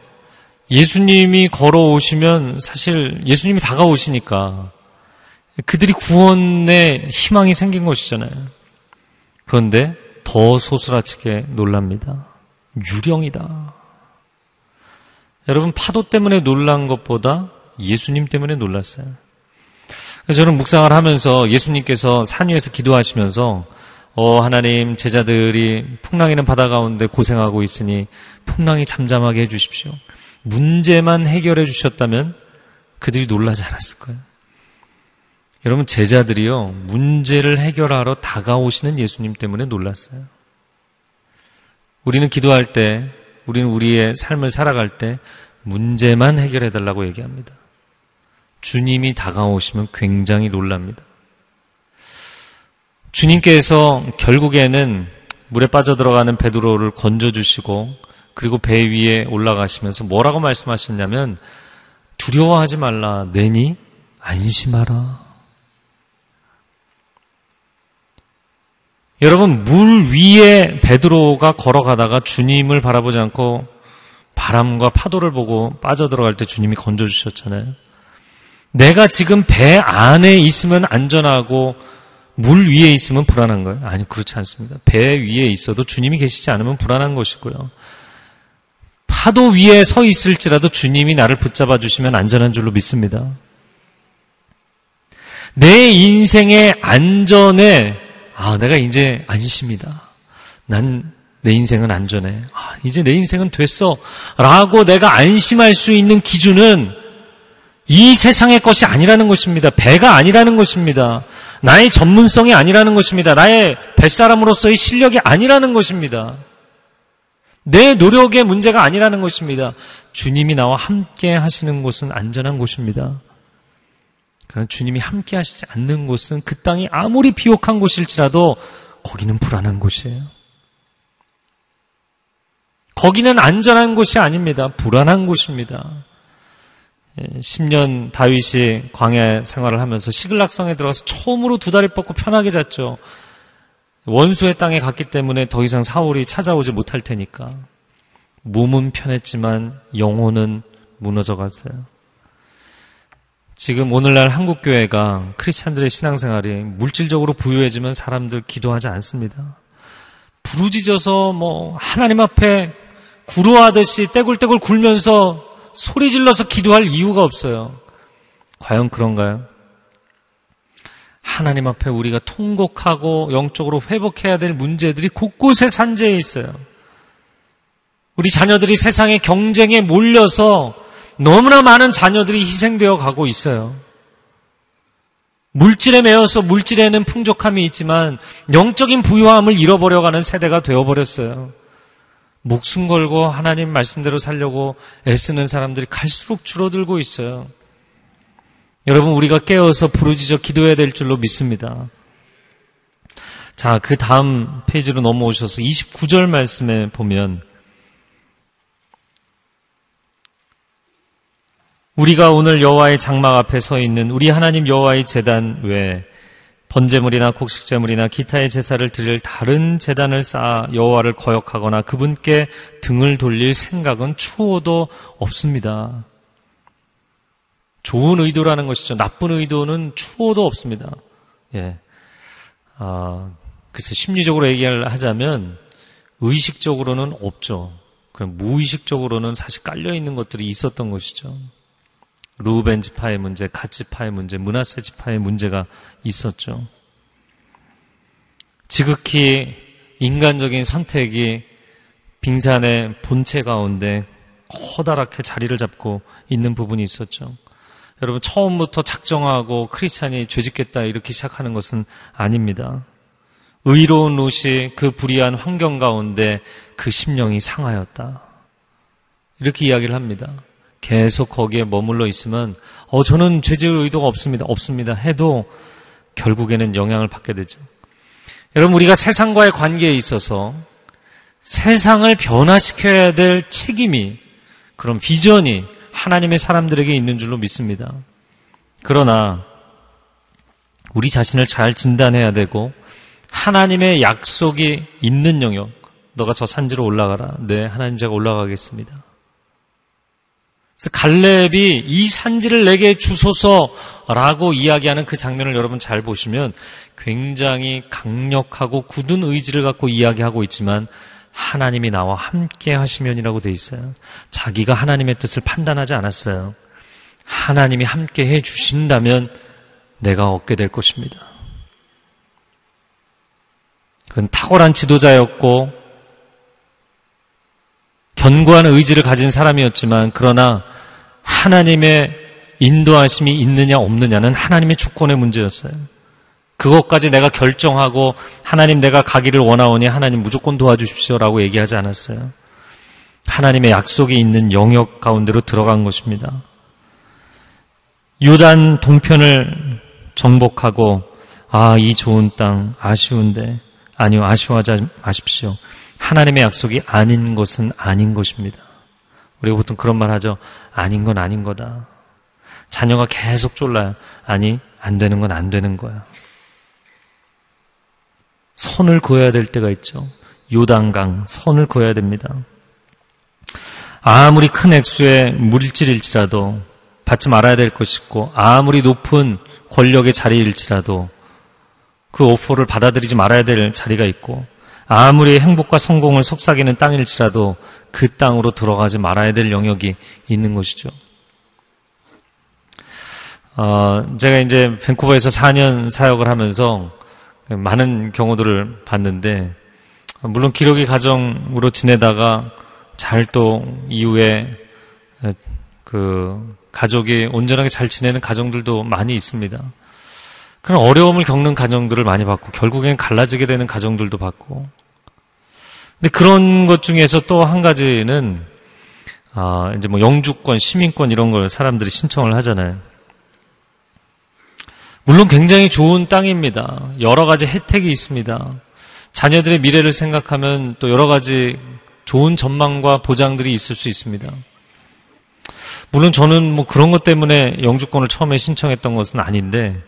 예수님이 걸어오시면 사실 예수님이 다가오시니까 그들이 구원의 희망이 생긴 것이잖아요. 그런데 더 소스라치게 놀랍니다. 유령이다. 여러분, 파도 때문에 놀란 것보다 예수님 때문에 놀랐어요. 그래서 저는 묵상을 하면서 예수님께서 산 위에서 기도하시면서 하나님, 제자들이 풍랑이는 바다 가운데 고생하고 있으니 풍랑이 잠잠하게 해주십시오. 문제만 해결해 주셨다면 그들이 놀라지 않았을 거예요. 여러분, 제자들이요, 문제를 해결하러 다가오시는 예수님 때문에 놀랐어요. 우리는 기도할 때, 우리는 우리의 삶을 살아갈 때 문제만 해결해 달라고 얘기합니다. 주님이 다가오시면 굉장히 놀랍니다. 주님께서 결국에는 물에 빠져들어가는 베드로를 건져주시고, 그리고 배 위에 올라가시면서 뭐라고 말씀하셨냐면, 두려워하지 말라, 내니 안심하라. 여러분, 물 위에 베드로가 걸어가다가 주님을 바라보지 않고 바람과 파도를 보고 빠져들어갈 때 주님이 건져주셨잖아요. 내가 지금 배 안에 있으면 안전하고 물 위에 있으면 불안한 거예요? 아니, 그렇지 않습니다. 배 위에 있어도 주님이 계시지 않으면 불안한 것이고요. 파도 위에 서 있을지라도 주님이 나를 붙잡아 주시면 안전한 줄로 믿습니다. 내 인생의 안전에 내가 이제 안심이다. 난 내 인생은 안전해. 이제 내 인생은 됐어. 라고 내가 안심할 수 있는 기준은 이 세상의 것이 아니라는 것입니다. 배가 아니라는 것입니다. 나의 전문성이 아니라는 것입니다. 나의 뱃사람으로서의 실력이 아니라는 것입니다. 내 노력의 문제가 아니라는 것입니다. 주님이 나와 함께 하시는 곳은 안전한 곳입니다. 그러나 주님이 함께 하시지 않는 곳은 그 땅이 아무리 비옥한 곳일지라도 거기는 불안한 곳이에요. 거기는 안전한 곳이 아닙니다. 불안한 곳입니다. 10년 다윗이 광야 생활을 하면서 시글락성에 들어가서 처음으로 두 다리 뻗고 편하게 잤죠. 원수의 땅에 갔기 때문에 더 이상 사울이 찾아오지 못할 테니까. 몸은 편했지만 영혼은 무너져 갔어요. 지금 오늘날 한국교회가 크리스찬들의 신앙생활이 물질적으로 부유해지면 사람들 기도하지 않습니다. 부르짖어서 하나님 앞에 구루하듯이 떼굴떼굴 굴면서 소리 질러서 기도할 이유가 없어요. 과연 그런가요? 하나님 앞에 우리가 통곡하고 영적으로 회복해야 될 문제들이 곳곳에 산재해 있어요. 우리 자녀들이 세상의 경쟁에 몰려서 너무나 많은 자녀들이 희생되어 가고 있어요. 물질에 매여서 물질에는 풍족함이 있지만 영적인 부유함을 잃어버려가는 세대가 되어버렸어요. 목숨 걸고 하나님 말씀대로 살려고 애쓰는 사람들이 갈수록 줄어들고 있어요. 여러분, 우리가 깨어서 부르짖어 기도해야 될 줄로 믿습니다. 자, 그 다음 페이지로 넘어오셔서 29절 말씀에 보면 우리가 오늘 여호와의 장막 앞에 서 있는 우리 하나님 여호와의 제단 외에 번제물이나 곡식제물이나 기타의 제사를 드릴 다른 제단을 쌓아 여호와를 거역하거나 그분께 등을 돌릴 생각은 추호도 없습니다. 좋은 의도라는 것이죠. 나쁜 의도는 추호도 없습니다. 그래서 심리적으로 얘기를 하자면 의식적으로는 없죠. 그럼 무의식적으로는 사실 깔려있는 것들이 있었던 것이죠. 루벤 지파의 문제, 갓 지파의 문제, 므낫세 지파의 문제가 있었죠. 지극히 인간적인 선택이 빙산의 본체 가운데 커다랗게 자리를 잡고 있는 부분이 있었죠. 여러분, 처음부터 작정하고 크리스찬이 죄짓겠다 이렇게 시작하는 것은 아닙니다. 의로운 롯이 그 불의한 환경 가운데 그 심령이 상하였다. 이렇게 이야기를 합니다. 계속 거기에 머물러 있으면 저는 죄질 의도가 없습니다 해도 결국에는 영향을 받게 되죠. 여러분, 우리가 세상과의 관계에 있어서 세상을 변화시켜야 될 책임이, 그런 비전이 하나님의 사람들에게 있는 줄로 믿습니다. 그러나 우리 자신을 잘 진단해야 되고, 하나님의 약속이 있는 영역, 너가 저 산지로 올라가라. 네, 하나님, 제가 올라가겠습니다. 그래서 갈렙이 이 산지를 내게 주소서라고 이야기하는 그 장면을 여러분 잘 보시면 굉장히 강력하고 굳은 의지를 갖고 이야기하고 있지만 하나님이 나와 함께 하시면이라고 돼 있어요. 자기가 하나님의 뜻을 판단하지 않았어요. 하나님이 함께 해 주신다면 내가 얻게 될 것입니다. 그건 탁월한 지도자였고 견고한 의지를 가진 사람이었지만, 그러나 하나님의 인도하심이 있느냐 없느냐는 하나님의 주권의 문제였어요. 그것까지 내가 결정하고 하나님, 내가 가기를 원하오니 하나님 무조건 도와주십시오라고 얘기하지 않았어요. 하나님의 약속이 있는 영역 가운데로 들어간 것입니다. 요단 동편을 정복하고 이 좋은 땅 아쉬운데, 아니요, 아쉬워하지 마십시오. 하나님의 약속이 아닌 것은 아닌 것입니다. 우리가 보통 그런 말 하죠. 아닌 건 아닌 거다. 자녀가 계속 쫄라요. 아니, 안 되는 건 안 되는 거야. 선을 그어야 될 때가 있죠. 요단강 선을 그어야 됩니다. 아무리 큰 액수의 물질일지라도 받지 말아야 될 것이고, 아무리 높은 권력의 자리일지라도 그 오퍼를 받아들이지 말아야 될 자리가 있고, 아무리 행복과 성공을 속삭이는 땅일지라도 그 땅으로 들어가지 말아야 될 영역이 있는 것이죠. 제가 이제 밴쿠버에서 4년 사역을 하면서 많은 경우들을 봤는데, 물론 기록의 가정으로 지내다가 잘 또 이후에 그 가족이 온전하게 잘 지내는 가정들도 많이 있습니다. 그런 어려움을 겪는 가정들을 많이 봤고, 결국엔 갈라지게 되는 가정들도 봤고. 근데 그런 것 중에서 또 한 가지는, 이제 뭐 영주권, 시민권 이런 걸 사람들이 신청을 하잖아요. 물론 굉장히 좋은 땅입니다. 여러 가지 혜택이 있습니다. 자녀들의 미래를 생각하면 또 여러 가지 좋은 전망과 보장들이 있을 수 있습니다. 물론 저는 뭐 그런 것 때문에 영주권을 처음에 신청했던 것은 아닌데,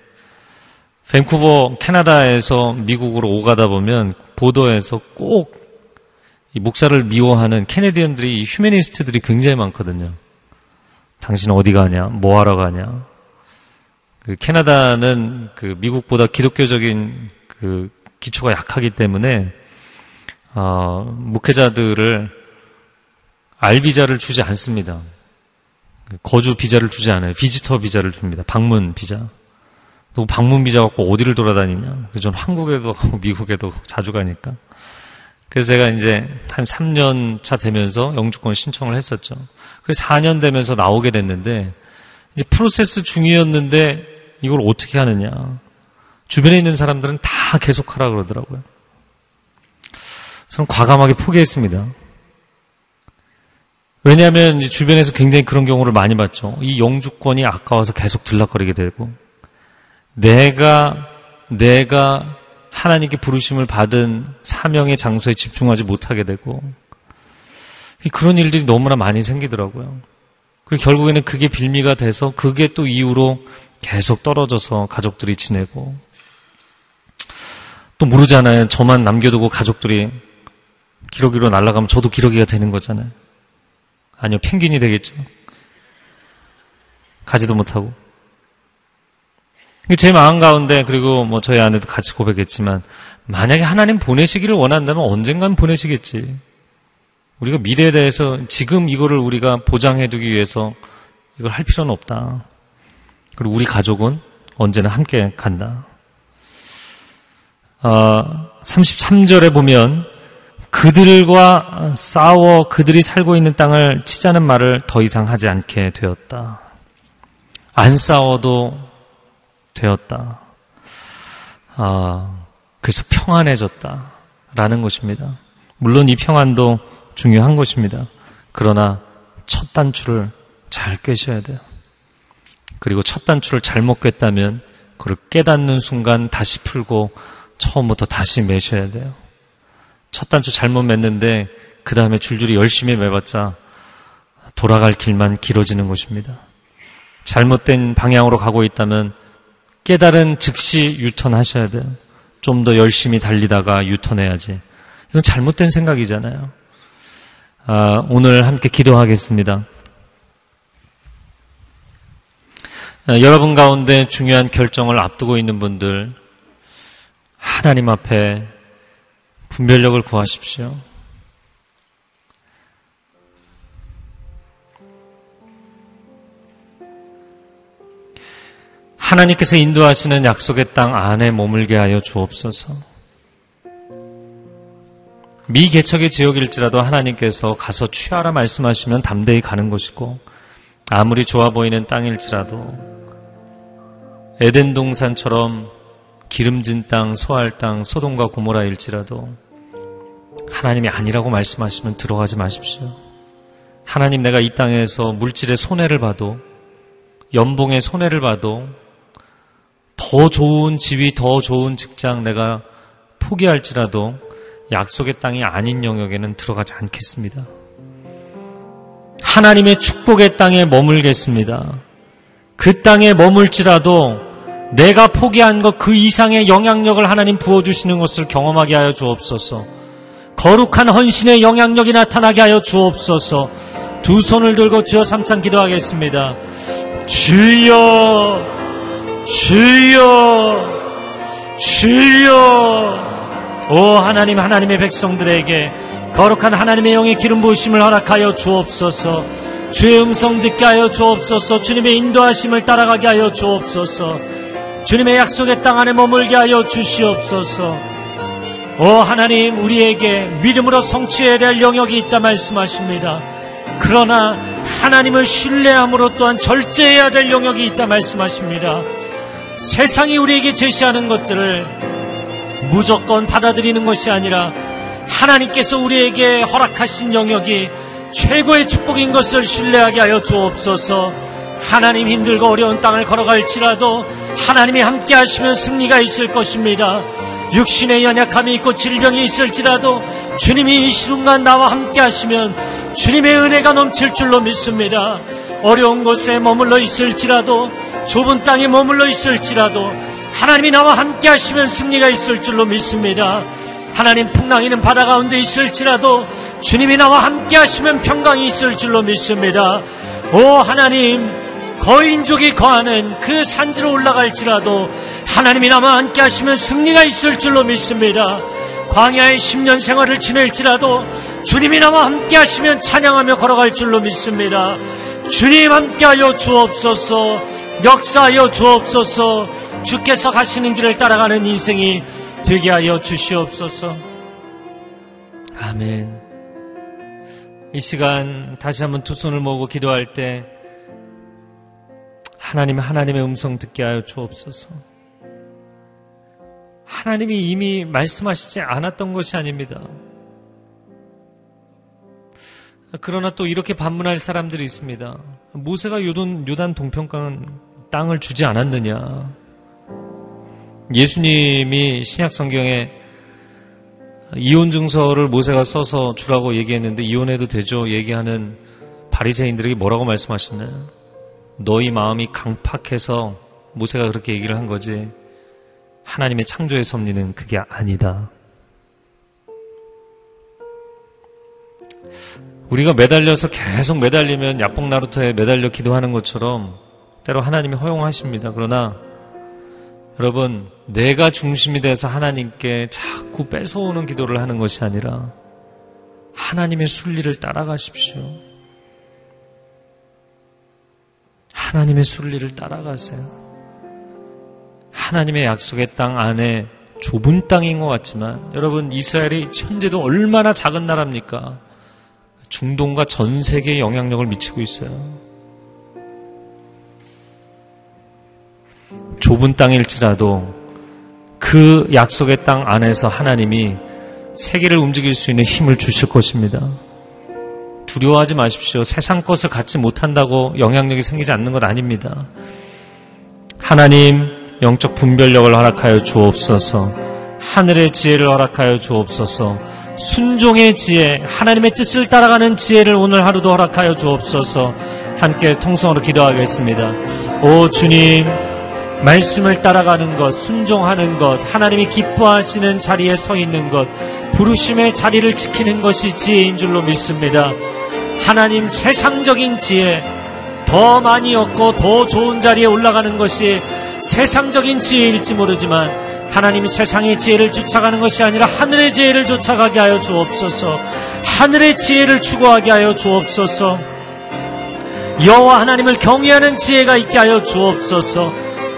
밴쿠버 캐나다에서 미국으로 오가다 보면 보더에서 꼭 이 목사를 미워하는 캐네디언들이, 휴머니스트들이 굉장히 많거든요. 당신 어디 가냐? 뭐 하러 가냐? 그 캐나다는 그 미국보다 기독교적인 그 기초가 약하기 때문에 목회자들을 알비자를 주지 않습니다. 거주 비자를 주지 않아요. 비지터 비자를 줍니다. 방문 비자. 또 방문 비자 갖고 어디를 돌아다니냐. 그래서 저는 한국에도 미국에도 자주 가니까. 그래서 제가 이제 한 3년 차 되면서 영주권 신청을 했었죠. 그래서 4년 되면서 나오게 됐는데, 이제 프로세스 중이었는데 이걸 어떻게 하느냐. 주변에 있는 사람들은 다 계속 하라 그러더라고요. 저는 과감하게 포기했습니다. 왜냐하면 이제 주변에서 굉장히 그런 경우를 많이 봤죠. 이 영주권이 아까워서 계속 들락거리게 되고, 내가 하나님께 부르심을 받은 사명의 장소에 집중하지 못하게 되고, 그런 일들이 너무나 많이 생기더라고요. 그리고 결국에는 그게 빌미가 돼서 그게 또 이후로 계속 떨어져서 가족들이 지내고, 또 모르잖아요. 저만 남겨두고 가족들이 기러기로 날아가면 저도 기러기가 되는 거잖아요. 아니요, 펭귄이 되겠죠. 가지도 못하고. 제 마음 가운데, 그리고 뭐 저희 아내도 같이 고백했지만, 만약에 하나님 보내시기를 원한다면 언젠간 보내시겠지. 우리가 미래에 대해서 지금 이거를 우리가 보장해두기 위해서 이걸 할 필요는 없다. 그리고 우리 가족은 언제나 함께 간다. 33절에 보면, 그들과 싸워 그들이 살고 있는 땅을 치자는 말을 더 이상 하지 않게 되었다. 안 싸워도 되었다. 그래서 평안해졌다라는 것입니다. 물론 이 평안도 중요한 것입니다. 그러나 첫 단추를 잘 꿰셔야 돼요. 그리고 첫 단추를 잘못 꿰다면 그걸 깨닫는 순간 다시 풀고 처음부터 다시 매셔야 돼요. 첫 단추 잘못 맸는데 그 다음에 줄줄이 열심히 매봤자 돌아갈 길만 길어지는 것입니다. 잘못된 방향으로 가고 있다면 깨달은 즉시 유턴하셔야 돼요. 좀 더 열심히 달리다가 유턴해야지. 이건 잘못된 생각이잖아요. 오늘 함께 기도하겠습니다. 여러분 가운데 중요한 결정을 앞두고 있는 분들, 하나님 앞에 분별력을 구하십시오. 하나님께서 인도하시는 약속의 땅 안에 머물게 하여 주옵소서. 미개척의 지역일지라도 하나님께서 가서 취하라 말씀하시면 담대히 가는 것이고, 아무리 좋아 보이는 땅일지라도 에덴 동산처럼 기름진 땅, 소알 땅, 소돔과 고모라일지라도 하나님이 아니라고 말씀하시면 들어가지 마십시오. 하나님, 내가 이 땅에서 물질의 손해를 봐도, 연봉의 손해를 봐도, 더 좋은 지위, 더 좋은 직장 내가 포기할지라도 약속의 땅이 아닌 영역에는 들어가지 않겠습니다. 하나님의 축복의 땅에 머물겠습니다. 그 땅에 머물지라도 내가 포기한 것 그 이상의 영향력을 하나님 부어주시는 것을 경험하게 하여 주옵소서. 거룩한 헌신의 영향력이 나타나게 하여 주옵소서. 두 손을 들고 주여 삼창 기도하겠습니다. 주여, 주여, 주여. 오 하나님, 하나님의 백성들에게 거룩한 하나님의 영의 기름 부으심을 허락하여 주옵소서. 주의 음성 듣게 하여 주옵소서. 주님의 인도하심을 따라가게 하여 주옵소서. 주님의 약속의 땅 안에 머물게 하여 주시옵소서. 오 하나님, 우리에게 믿음으로 성취해야 될 영역이 있다 말씀하십니다. 그러나 하나님을 신뢰함으로 또한 절제해야 될 영역이 있다 말씀하십니다. 세상이 우리에게 제시하는 것들을 무조건 받아들이는 것이 아니라 하나님께서 우리에게 허락하신 영역이 최고의 축복인 것을 신뢰하게 하여 주옵소서. 하나님, 힘들고 어려운 땅을 걸어갈지라도 하나님이 함께 하시면 승리가 있을 것입니다. 육신의 연약함이 있고 질병이 있을지라도 주님이 이 순간 나와 함께 하시면 주님의 은혜가 넘칠 줄로 믿습니다. 어려운 곳에 머물러 있을지라도, 좁은 땅에 머물러 있을지라도 하나님이 나와 함께 하시면 승리가 있을 줄로 믿습니다. 하나님, 풍랑이는 바다 가운데 있을지라도 주님이 나와 함께 하시면 평강이 있을 줄로 믿습니다. 오 하나님, 거인족이 거하는 그 산지로 올라갈지라도 하나님이 나와 함께 하시면 승리가 있을 줄로 믿습니다. 광야의 10년 생활을 지낼지라도 주님이 나와 함께 하시면 찬양하며 걸어갈 줄로 믿습니다. 주님 함께하여 주옵소서. 역사하여 주옵소서. 주께서 가시는 길을 따라가는 인생이 되게 하여 주시옵소서. 아멘. 이 시간 다시 한번 두 손을 모으고 기도할 때 하나님, 하나님의 음성 듣게 하여 주옵소서. 하나님이 이미 말씀하시지 않았던 것이 아닙니다. 그러나 또 이렇게 반문할 사람들이 있습니다. 모세가 요단 동편강 땅을 주지 않았느냐. 예수님이 신약 성경에 이혼 증서를 모세가 써서 주라고 얘기했는데 이혼해도 되죠? 얘기하는 바리새인들에게 뭐라고 말씀하셨나요? 너희 마음이 강팍해서 모세가 그렇게 얘기를 한 거지 하나님의 창조의 섭리는 그게 아니다. 우리가 매달려서 계속 매달리면 야뽕나루터에 매달려 기도하는 것처럼 때로 하나님이 허용하십니다. 그러나 여러분, 내가 중심이 돼서 하나님께 자꾸 뺏어오는 기도를 하는 것이 아니라 하나님의 순리를 따라가십시오. 하나님의 순리를 따라가세요. 하나님의 약속의 땅 안에 좁은 땅인 것 같지만 여러분, 이스라엘이 현재도 얼마나 작은 나라입니까? 중동과 전 세계에 영향력을 미치고 있어요. 좁은 땅일지라도 그 약속의 땅 안에서 하나님이 세계를 움직일 수 있는 힘을 주실 것입니다. 두려워하지 마십시오. 세상 것을 갖지 못한다고 영향력이 생기지 않는 것 아닙니다. 하나님, 영적 분별력을 허락하여 주옵소서. 하늘의 지혜를 허락하여 주옵소서. 순종의 지혜, 하나님의 뜻을 따라가는 지혜를 오늘 하루도 허락하여 주옵소서. 함께 통성으로 기도하겠습니다. 오 주님, 말씀을 따라가는 것, 순종하는 것, 하나님이 기뻐하시는 자리에 서 있는 것, 부르심의 자리를 지키는 것이 지혜인 줄로 믿습니다. 하나님, 세상적인 지혜, 더 많이 얻고 더 좋은 자리에 올라가는 것이 세상적인 지혜일지 모르지만 하나님, 세상의 지혜를 쫓아가는 것이 아니라 하늘의 지혜를 쫓아가게 하여 주옵소서. 하늘의 지혜를 추구하게 하여 주옵소서. 여호와 하나님을 경외하는 지혜가 있게 하여 주옵소서.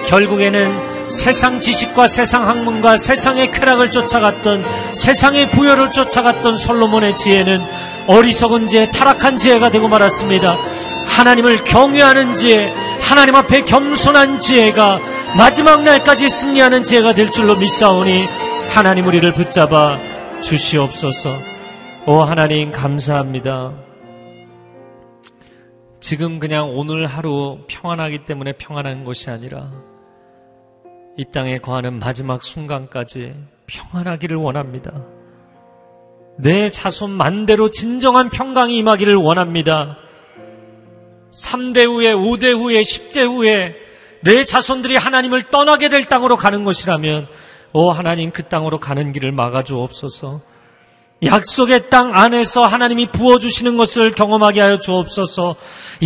결국에는 세상 지식과 세상 학문과 세상의 쾌락을 쫓아갔던, 세상의 부여를 쫓아갔던 솔로몬의 지혜는 어리석은 지혜, 타락한 지혜가 되고 말았습니다. 하나님을 경외하는 지혜, 하나님 앞에 겸손한 지혜가 마지막 날까지 승리하는 지혜가 될 줄로 믿사오니 하나님, 우리를 붙잡아 주시옵소서. 오 하나님, 감사합니다. 지금 그냥 오늘 하루 평안하기 때문에 평안한 것이 아니라 이 땅에 거하는 마지막 순간까지 평안하기를 원합니다. 내 자손 만대로 진정한 평강이 임하기를 원합니다. 3대 후에, 5대 후에, 10대 후에 내 자손들이 하나님을 떠나게 될 땅으로 가는 것이라면 하나님 그 땅으로 가는 길을 막아주옵소서. 약속의 땅 안에서 하나님이 부어주시는 것을 경험하게 하여 주옵소서.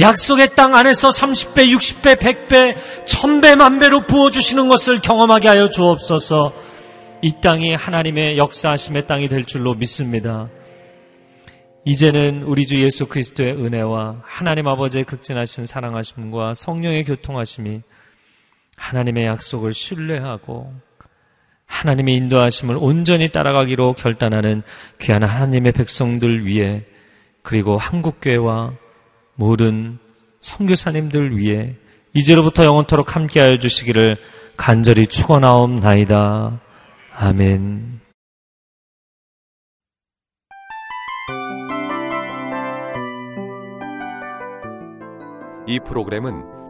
약속의 땅 안에서 30배, 60배, 100배, 1000배, 만배로 부어주시는 것을 경험하게 하여 주옵소서. 이 땅이 하나님의 역사하심의 땅이 될 줄로 믿습니다. 이제는 우리 주 예수 그리스도의 은혜와 하나님 아버지의 극진하신 사랑하심과 성령의 교통하심이 하나님의 약속을 신뢰하고 하나님의 인도하심을 온전히 따라가기로 결단하는 귀한 하나님의 백성들 위해, 그리고 한국교회와 모든 선교사님들 위해 이제로부터 영원토록 함께하여 주시기를 간절히 축원하옵나이다. 아멘. 이 프로그램은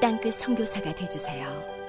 땅끝 선교사가 되어주세요.